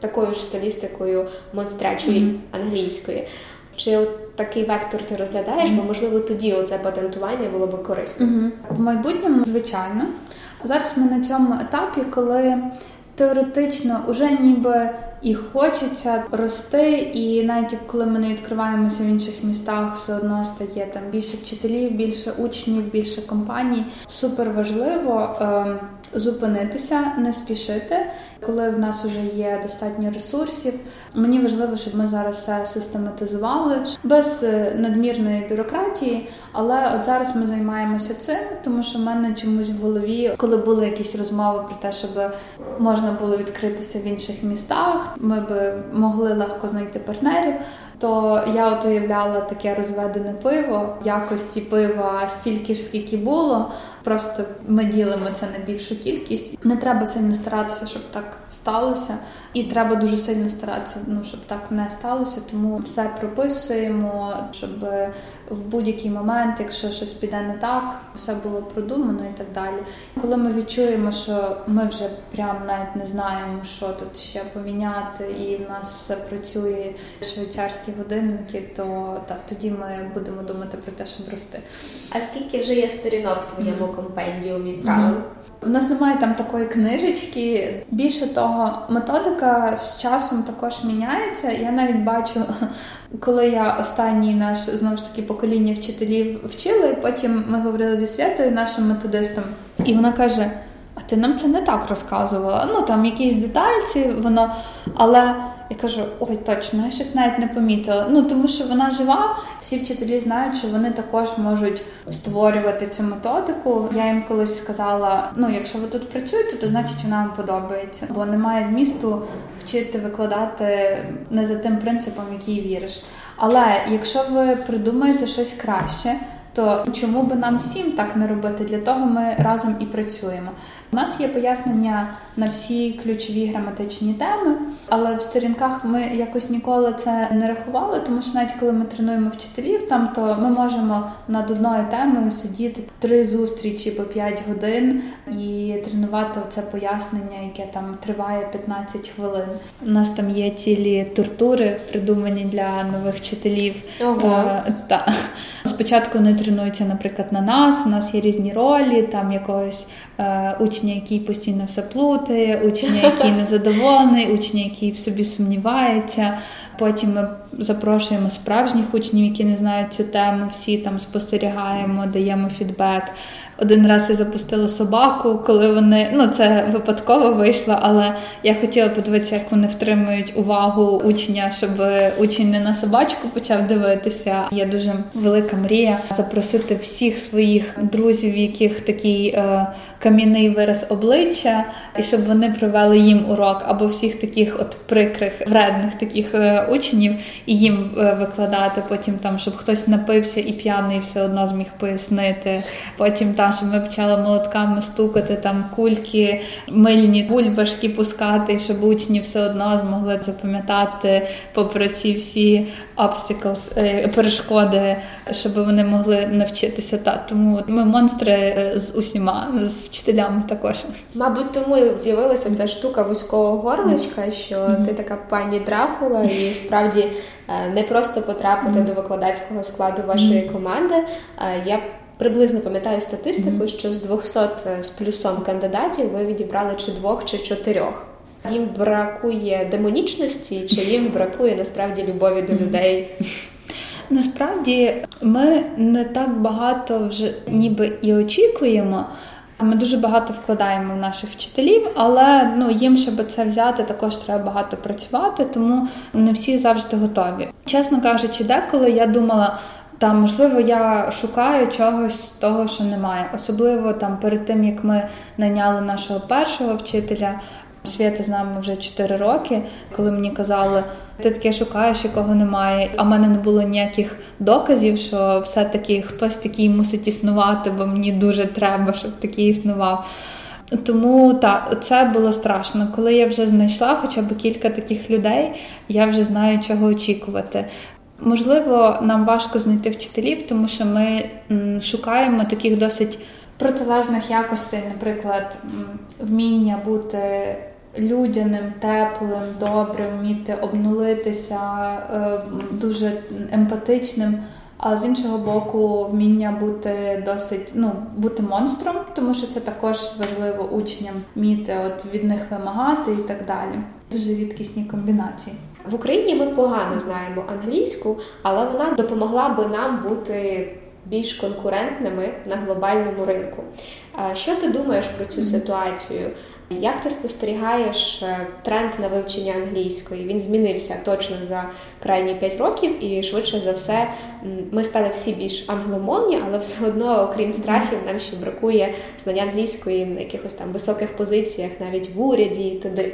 такою ж стилістикою монстрячої англійської. Чи от такий вектор ти розглядаєш, бо, можливо, тоді оце патентування було б корисним? В майбутньому, звичайно. Зараз ми на цьому етапі, коли теоретично уже ніби і хочеться рости, і навіть коли ми не відкриваємося в інших містах, все одно стає там більше вчителів, більше учнів, більше компаній. Супер важливо е, зупинитися, не спішити. Коли в нас вже є достатньо ресурсів, мені важливо, щоб ми зараз все систематизували, без надмірної бюрократії, але от зараз ми займаємося цим, тому що в мене чомусь в голові, коли були якісь розмови про те, щоб можна було відкритися в інших містах, ми б могли легко знайти партнерів, то я от уявляла таке розведене пиво, якості пива стільки ж, скільки було, просто ми ділимо це на більшу кількість. Не треба сильно старатися, щоб так сталося, і треба дуже сильно старатися, ну, щоб так не сталося, тому все прописуємо, щоб в будь-який момент, якщо щось піде не так, все було продумано і так далі. Коли ми відчуємо, що ми вже прям навіть не знаємо, що тут ще поміняти, і в нас все працює швейцарські годинники, то так, тоді ми будемо думати про те, щоб рости. А скільки вже є сторінок в твоєму компендіумі правил? У нас немає там такої книжечки. Більше того, методика з часом також міняється. Я навіть бачу, коли я останній наш, знову ж таки, покоління вчителів вчила, і потім ми говорили зі Святою, нашим методистом, і вона каже, а ти нам це не так розказувала. Ну, там якісь детальці, воно, але я кажу, ой, точно, я щось навіть не помітила. Ну, тому що вона жива, всі вчителі знають, що вони також можуть створювати цю методику. Я їм колись сказала, ну, якщо ви тут працюєте, то значить вона вам подобається. Бо немає змісту вчити, викладати не за тим принципом, який віриш. Але якщо ви придумаєте щось краще, то чому би нам всім так не робити? Для того ми разом і працюємо. У нас є пояснення на всі ключові граматичні теми, але в сторінках ми якось ніколи це не рахували, тому що навіть коли ми тренуємо вчителів там, то ми можемо над одною темою сидіти три зустрічі по п'ять годин і тренувати це пояснення, яке там триває п'ятнадцять хвилин. У нас там є цілі тортури, придумані для нових вчителів. Ого! Та. Спочатку вони тренуються, наприклад, на нас, у нас є різні ролі, там якогось е, учня, який постійно все плутає, учня, який незадоволений, учня, який в собі сумнівається. Потім ми запрошуємо справжніх учнів, які не знають цю тему, всі там спостерігаємо, даємо фідбек. Один раз я запустила собаку, коли вони, ну це випадково вийшло, але я хотіла подивитися, як вони втримують увагу учня, щоб учень не на собачку почав дивитися. Є дуже велика мрія запросити всіх своїх друзів, в яких такий е, кам'яний вираз обличчя, і щоб вони провели їм урок, або всіх таких от прикрих, вредних таких е, учнів, і їм е, викладати, потім там, щоб хтось напився і п'яний все одно зміг пояснити, потім там, щоб ми почали молотками стукати, там кульки, мильні бульбашки пускати, щоб учні все одно змогли запам'ятати попри ці всі obstacles, перешкоди, щоб вони могли навчитися. Та, тому ми монстри з усіма, з вчителями також. Мабуть, тому з'явилася ця штука вузького горлечка, що mm-hmm. ти така пані Дракула, і справді не просто потрапити mm-hmm. до викладацького складу вашої mm-hmm. команди. Я приблизно пам'ятаю статистику, що з двохсот з плюсом кандидатів ви відібрали чи двох, чи чотирьох. Їм бракує демонічності, чи їм бракує насправді любові до людей? Насправді ми не так багато вже ніби і очікуємо. Ми дуже багато вкладаємо в наших вчителів, але ну їм, щоб це взяти, також треба багато працювати, тому не всі завжди готові. Чесно кажучи, деколи я думала, там, можливо, я шукаю чогось того, що немає. Особливо там перед тим, як ми найняли нашого першого вчителя, Світа з нами вже чотири роки, коли мені казали, ти таке шукаєш, якого немає. А в мене не було ніяких доказів, що все-таки хтось такий мусить існувати, бо мені дуже треба, щоб такий існував. Тому, так, це було страшно. Коли я вже знайшла хоча б кілька таких людей, я вже знаю, чого очікувати. Можливо, нам важко знайти вчителів, тому що ми шукаємо таких досить протилежних якостей, наприклад, вміння бути людяним, теплим, добрим, вміти обнулитися, дуже емпатичним. А з іншого боку, вміння бути досить, ну, бути монстром, тому що це також важливо учням вміти от від них вимагати і так далі. Дуже рідкісні комбінації. В Україні ми погано знаємо англійську, але вона допомогла би нам бути більш конкурентними на глобальному ринку. Що ти думаєш про цю ситуацію? Як ти спостерігаєш тренд на вивчення англійської? Він змінився точно за крайні п'ять років, і швидше за все ми стали всі більш англомовні, але все одно, окрім страхів, нам ще бракує знання англійської на якихось там високих позиціях, навіть в уряді і т.д.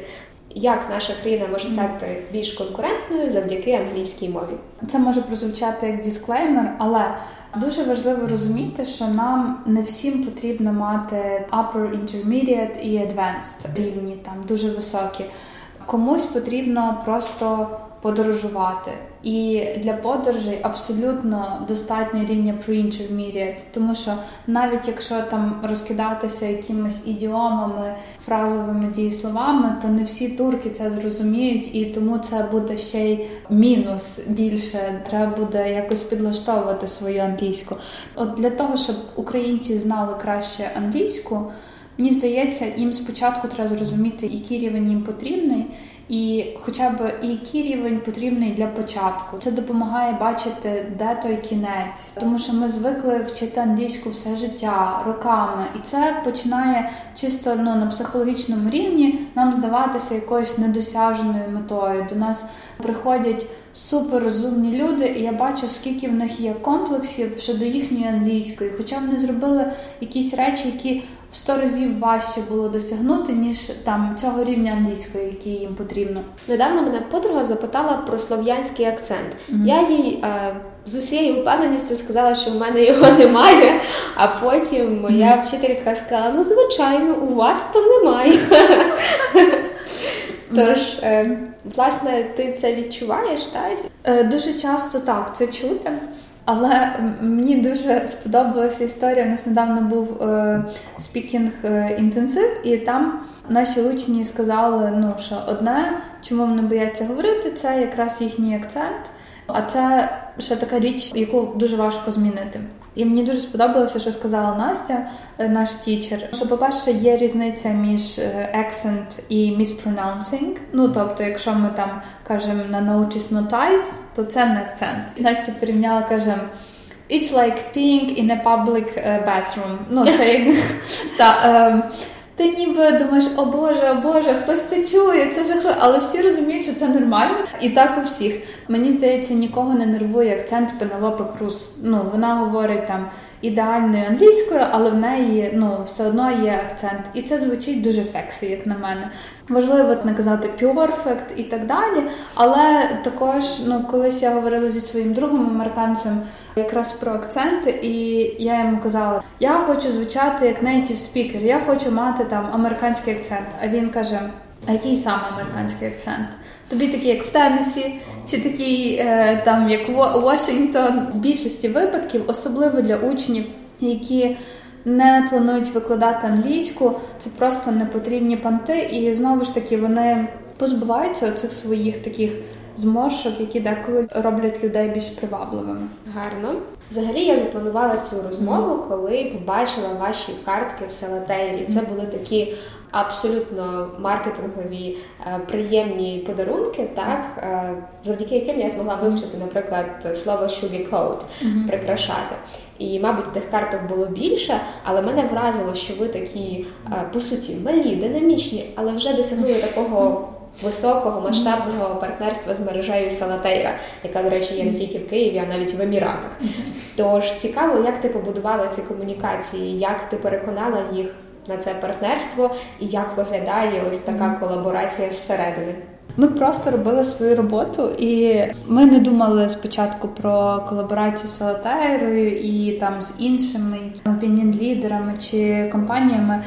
Як наша країна може стати більш конкурентною завдяки англійській мові? Це може прозвучати як дисклеймер, але дуже важливо розуміти, що нам не всім потрібно мати upper, intermediate і advanced рівні, там дуже високі. Комусь потрібно просто подорожувати. І для подорожей абсолютно достатньо рівня pre-intermediate, тому що навіть якщо там розкидатися якимись ідіомами, фразовими дієсловами, то не всі турки це зрозуміють, і тому це буде ще й мінус більше, треба буде якось підлаштовувати свою англійську. От для того, щоб українці знали краще англійську, мені здається, їм спочатку треба зрозуміти, який рівень їм потрібний, І хоча б який рівень потрібний для початку. Це допомагає бачити, де той кінець. Тому що ми звикли вчити англійську все життя, роками. І це починає чисто ну, на психологічному рівні нам здаватися якоюсь недосяжною метою. До нас приходять суперрозумні люди, і я бачу, скільки в них є комплексів щодо їхньої англійської. Хоча вони зробили якісь речі, які в сто разів важче було досягнути, ніж там цього рівня англійської, який їм потрібно. Недавно мене подруга запитала про слов'янський акцент. Mm-hmm. Я їй е, з усією впевненістю сказала, що в мене його немає, а потім моя mm-hmm. вчителька сказала, ну звичайно, у вас то немає. Тож, е, власне, ти це відчуваєш, так? Е, дуже часто так, це чути. Але мені дуже сподобалася історія. У нас недавно був е, спікінг-інтенсив, і там наші учні сказали, ну, що одне, чому вони бояться говорити, це якраз їхній акцент. А це ще така річ, яку дуже важко змінити. І мені дуже сподобалося, що сказала Настя, наш тічер, що, по-перше, є різниця між accent і mispronouncing. Ну, тобто, якщо ми там кажемо на notice notice, то це не акцент. Настя порівняла, каже, it's like peeing in a public bathroom. Ну, це як... та, ти ніби думаєш, о Боже, о Боже, хтось це чує, це жахливо, але всі розуміють, що це нормально. І так у всіх. Мені здається, нікого не нервує акцент Пенелопи Крус. Ну, вона говорить там ідеальною англійською, але в неї, ну, все одно є акцент. І це звучить дуже сексі, як на мене. Важливо наказати perfect і так далі, але також, ну, колись я говорила зі своїм другом американцем якраз про акценти, і я йому казала, я хочу звучати як native speaker, я хочу мати там американський акцент. А він каже, а який саме американський акцент? Тобі такий, як в Теннессі, чи такий, там, як Вашингтон. В більшості випадків, особливо для учнів, які не планують викладати англійську, це просто непотрібні понти, і знову ж таки вони позбуваються оцих своїх таких зморшок, які деколи роблять людей більш привабливими. Гарно. Взагалі я запланувала цю розмову, коли побачила ваші картки в Салатейрі. Це були такі абсолютно маркетингові, приємні подарунки, так, завдяки яким я змогла вивчити, наприклад, слово «sugarcoat», прикрашати. І, мабуть, тих карток було більше, але мене вразило, що ви такі, по суті, малі, динамічні, але вже досягнули такого високого масштабного партнерства з мережею Салатейра, яка, до речі, є не тільки в Києві, а навіть в Еміратах. Тож цікаво, як ти побудувала ці комунікації, як ти переконала їх на це партнерство і як виглядає ось така колаборація зсередини. Ми просто робили свою роботу, і ми не думали спочатку про колаборацію з Салатейрою і там з іншими опініон-лідерами чи компаніями.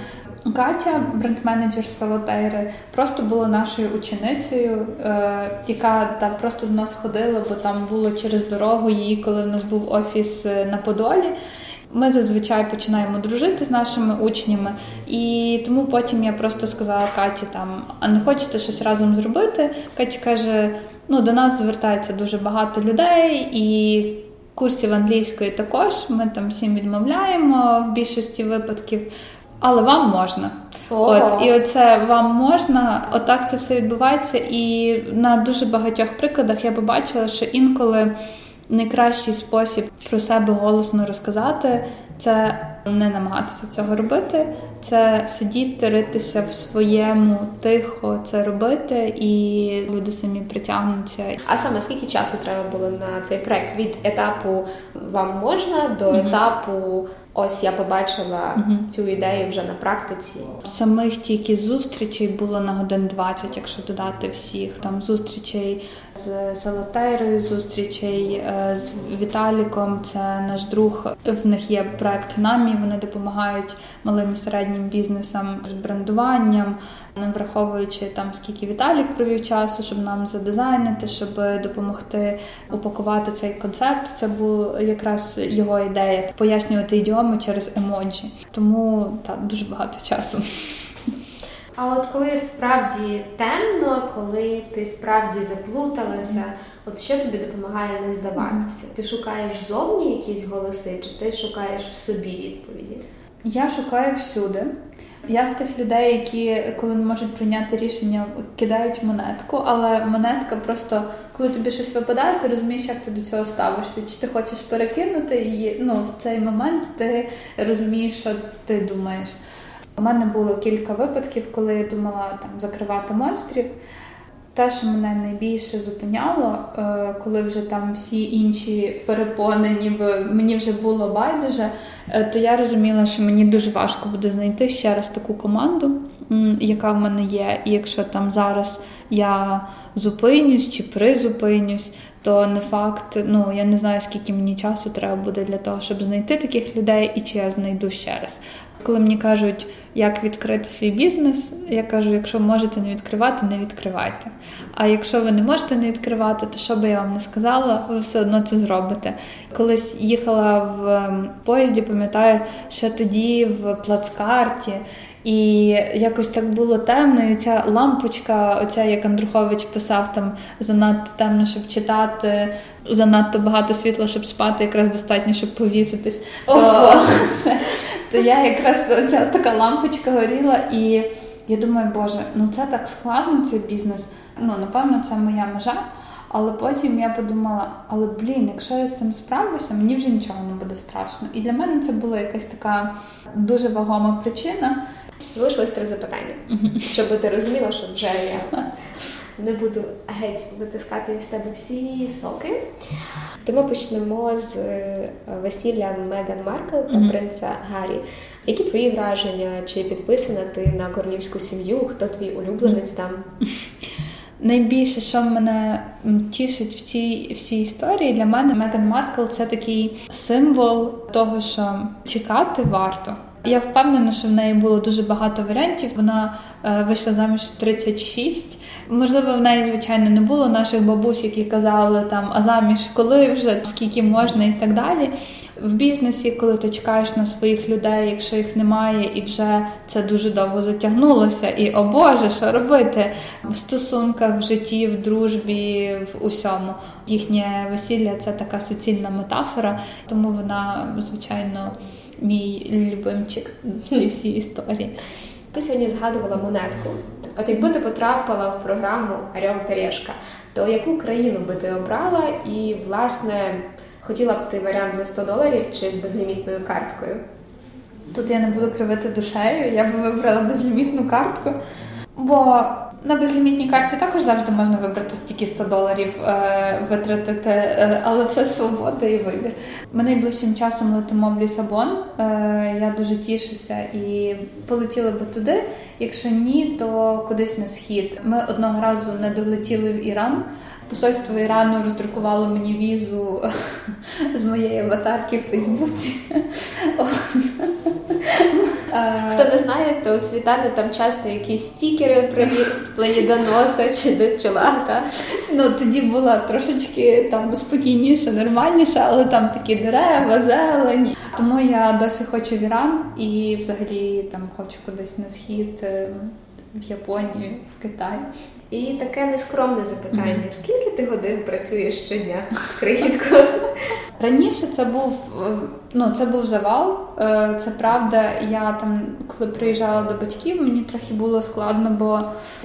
Катя, бренд-менеджер Салатейри, просто була нашою ученицею, е, яка там просто до нас ходила, бо там було через дорогу її, коли в нас був офіс на Подолі. Ми зазвичай починаємо дружити з нашими учнями, і тому потім я просто сказала Каті там, а не хочете щось разом зробити? Катя каже, ну до нас звертається дуже багато людей, і курсів англійської також, ми там всім відмовляємо в більшості випадків. Але вам можна. О-о. От і оце вам можна, отак це все відбувається. І на дуже багатьох прикладах я побачила, що інколи найкращий спосіб про себе голосно розказати – це не намагатися цього робити, це сидіти, ритися в своєму, тихо це робити, і люди самі притягнуться. А саме скільки часу треба було на цей проект? Від етапу «вам можна» до mm-hmm. етапу «ось я побачила mm-hmm. цю ідею вже на практиці». Самих тільки зустрічей було на годин двадцять, якщо додати всіх. Там зустрічей з Салатейрою, зустрічей з Віталіком, це наш друг. В них є проект «Намі», вони допомагають малим і середнім бізнесам з брендуванням, враховуючи там, скільки Віталік провів часу, щоб нам задизайнити, щоб допомогти упакувати цей концепт. Це була якраз його ідея – пояснювати ідіоми через емоджі. Тому та, дуже багато часу. А от коли справді темно, коли ти справді заплуталася, от що тобі допомагає не здаватися? Ти шукаєш зовні якісь голоси, чи ти шукаєш в собі відповіді? Я шукаю всюди. Я з тих людей, які, коли не можуть прийняти рішення, кидають монетку, але монетка просто, коли тобі щось випадає, ти розумієш, як ти до цього ставишся. Чи ти хочеш перекинути її, ну, в цей момент ти розумієш, що ти думаєш. У мене було кілька випадків, коли я думала там закривати монстрів. Те, що мене найбільше зупиняло, коли вже там всі інші перепони, ніби мені вже було байдуже, то я розуміла, що мені дуже важко буде знайти ще раз таку команду, яка в мене є. І якщо там зараз я зупинюсь чи призупинюсь, то не факт, ну я не знаю, скільки мені часу треба буде для того, щоб знайти таких людей і чи я знайду ще раз. Коли мені кажуть, як відкрити свій бізнес, я кажу, якщо можете не відкривати, не відкривайте. А якщо ви не можете не відкривати, то що би я вам не сказала, ви все одно це зробите. Колись їхала в поїзді, пам'ятаю, ще тоді в плацкарті, і якось так було темно, і ця лампочка, оця, як Андрухович писав, там занадто темно, щоб читати, занадто багато світла, щоб спати, якраз достатньо, щоб повіситись. То, це, то я якраз оця така лампочка горіла, і я думаю, боже, ну це так складно, цей бізнес, ну напевно це моя межа. Але потім я подумала, але, блін, якщо я з цим справлюся, мені вже нічого не буде страшно. І для мене це була якась така дуже вагома причина. Залишилось три запитання, щоб ти розуміла, що вже я не буду геть витискати з тебе всі соки. Тому почнемо з весілля Меган Маркл та принца Гаррі. Які твої враження? Чи підписана ти на королівську сім'ю? Хто твій улюбленець там? Найбільше, що мене тішить в цій всій історії, для мене Меган Маркл – це такий символ того, що чекати варто. Я впевнена, що в неї було дуже багато варіантів. Вона е, вийшла заміж тридцять шість. Можливо, в неї, звичайно, не було наших бабусь, які казали, там, а заміж коли вже, скільки можна і так далі. В бізнесі, коли ти чекаєш на своїх людей, якщо їх немає, і вже це дуже довго затягнулося, і, о Боже, що робити? В стосунках, в житті, в дружбі, в усьому. Їхнє весілля – це така суцільна метафора, тому вона, звичайно, мій любимчик в цій всій історії. Ти сьогодні згадувала монетку. От якби ти потрапила в програму «Орел та Решка», то яку країну би ти обрала і, власне, хотіла б ти варіант за сто доларів чи з безлімітною карткою? Тут я не буду кривити душею, я би вибрала безлімітну картку, бо на безлімітній картці також завжди можна вибрати стільки сто доларів е- витратити, е- але це свобода і вибір. Ми найближчим часом летимо в Лісабон, е- я дуже тішуся і полетіла би туди, якщо ні, то кудись на схід. Ми одного разу не долетіли в Іран. Посольство Ірану роздрукувало мені візу з моєї аватарки в Фейсбуці. Хто не знає, то у Цвітани там часто якісь стікери приліплені до носа чи до чола. Та? Ну, тоді була трошечки там спокійніше, нормальніше, але там такі дерева, зелені. Тому я досі хочу в Іран і взагалі там хочу кудись на схід, в Японію, в Китай. І таке нескромне запитання. Mm-hmm. Скільки ти годин працюєш щодня, крихітко? Раніше це був, ну, це був завал. Це правда, я там, коли приїжджала до батьків, мені трохи було складно, бо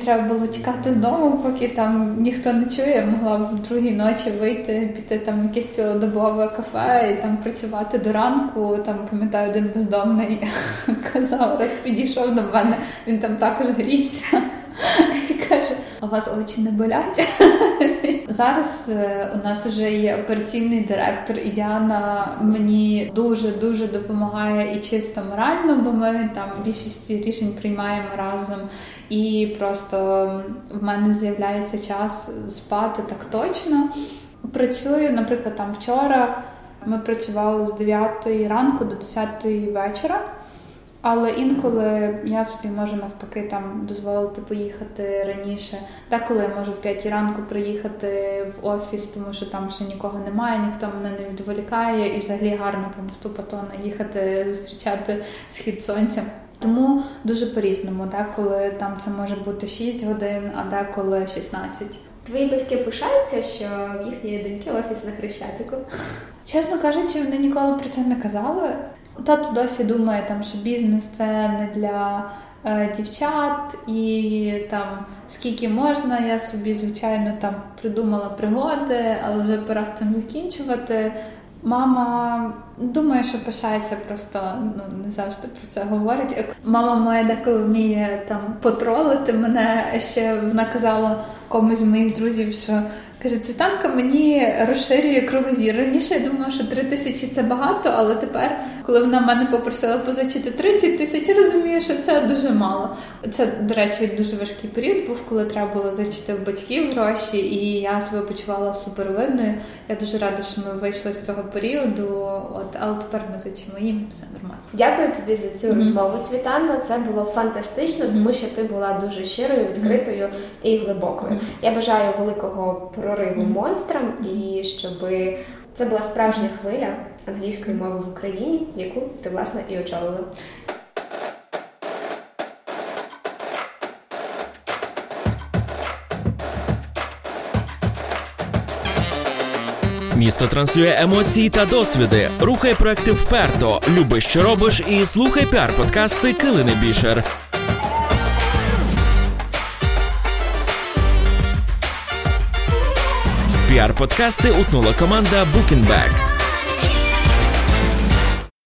треба було тікати з дому, поки там ніхто не чує. Я могла в другій ночі вийти, піти там в якесь цілодобове кафе і там працювати до ранку. Там, пам'ятаю, один бездомний казав, раз підійшов до мене, він там також грівся. І каже, а у вас очі не болять? Зараз у нас вже є операційний директор, і Діана мені дуже-дуже допомагає і чисто морально, бо ми там більшість рішень приймаємо разом. І просто в мене з'являється час спати так точно. Працюю, наприклад, там вчора ми працювали з дев'ятої ранку до десятої вечора. Але інколи я собі можу навпаки там дозволити поїхати раніше. Деколи я можу в п'ятій ранку приїхати в офіс, тому що там ще нікого немає, ніхто мене не відволікає і взагалі гарно по мосту Патона їхати, зустрічати схід сонця. Тому дуже по-різному, деколи там це може бути шість годин, а деколи шістнадцять. Твої батьки пишаються, що в їхньої доньки офіс на Хрещатику? Чесно кажучи, вони ніколи про це не казали. Тато досі думає, там, що бізнес – це не для дівчат і там скільки можна. Я собі, звичайно, там придумала пригоди, але вже пора з цим закінчувати. Мама, думаю, що пишається, просто ну не завжди про це говорить. Мама моя деколи вміє там потролити мене. Ще вона казала комусь з моїх друзів, що каже, Цвітанка мені розширює кругозір. Раніше я думала, що три тисячі – це багато, але тепер, коли вона мене попросила позичити тридцять тисяч, я розумію, що це дуже мало. Це, до речі, дуже важкий період був, коли треба було зичити в батьків гроші, і я себе почувала супервинною. Я дуже рада, що ми вийшли з цього періоду, от, але тепер ми зичимо їм, все нормально. Дякую тобі за цю розмову, Цвітанна. Це було фантастично, тому що ти була дуже щирою, відкритою і глибокою. Я бажаю великого прориву монстрам, і щоб це була справжня хвиля англійської мови в Україні, яку ти, власне, і очолила. Місто транслює емоції та досвіди. Рухай проекти вперто, люби, що робиш, і слухай піар-подкасти Килини Бішер. Піар-подкасти утнула команда Bookinbag.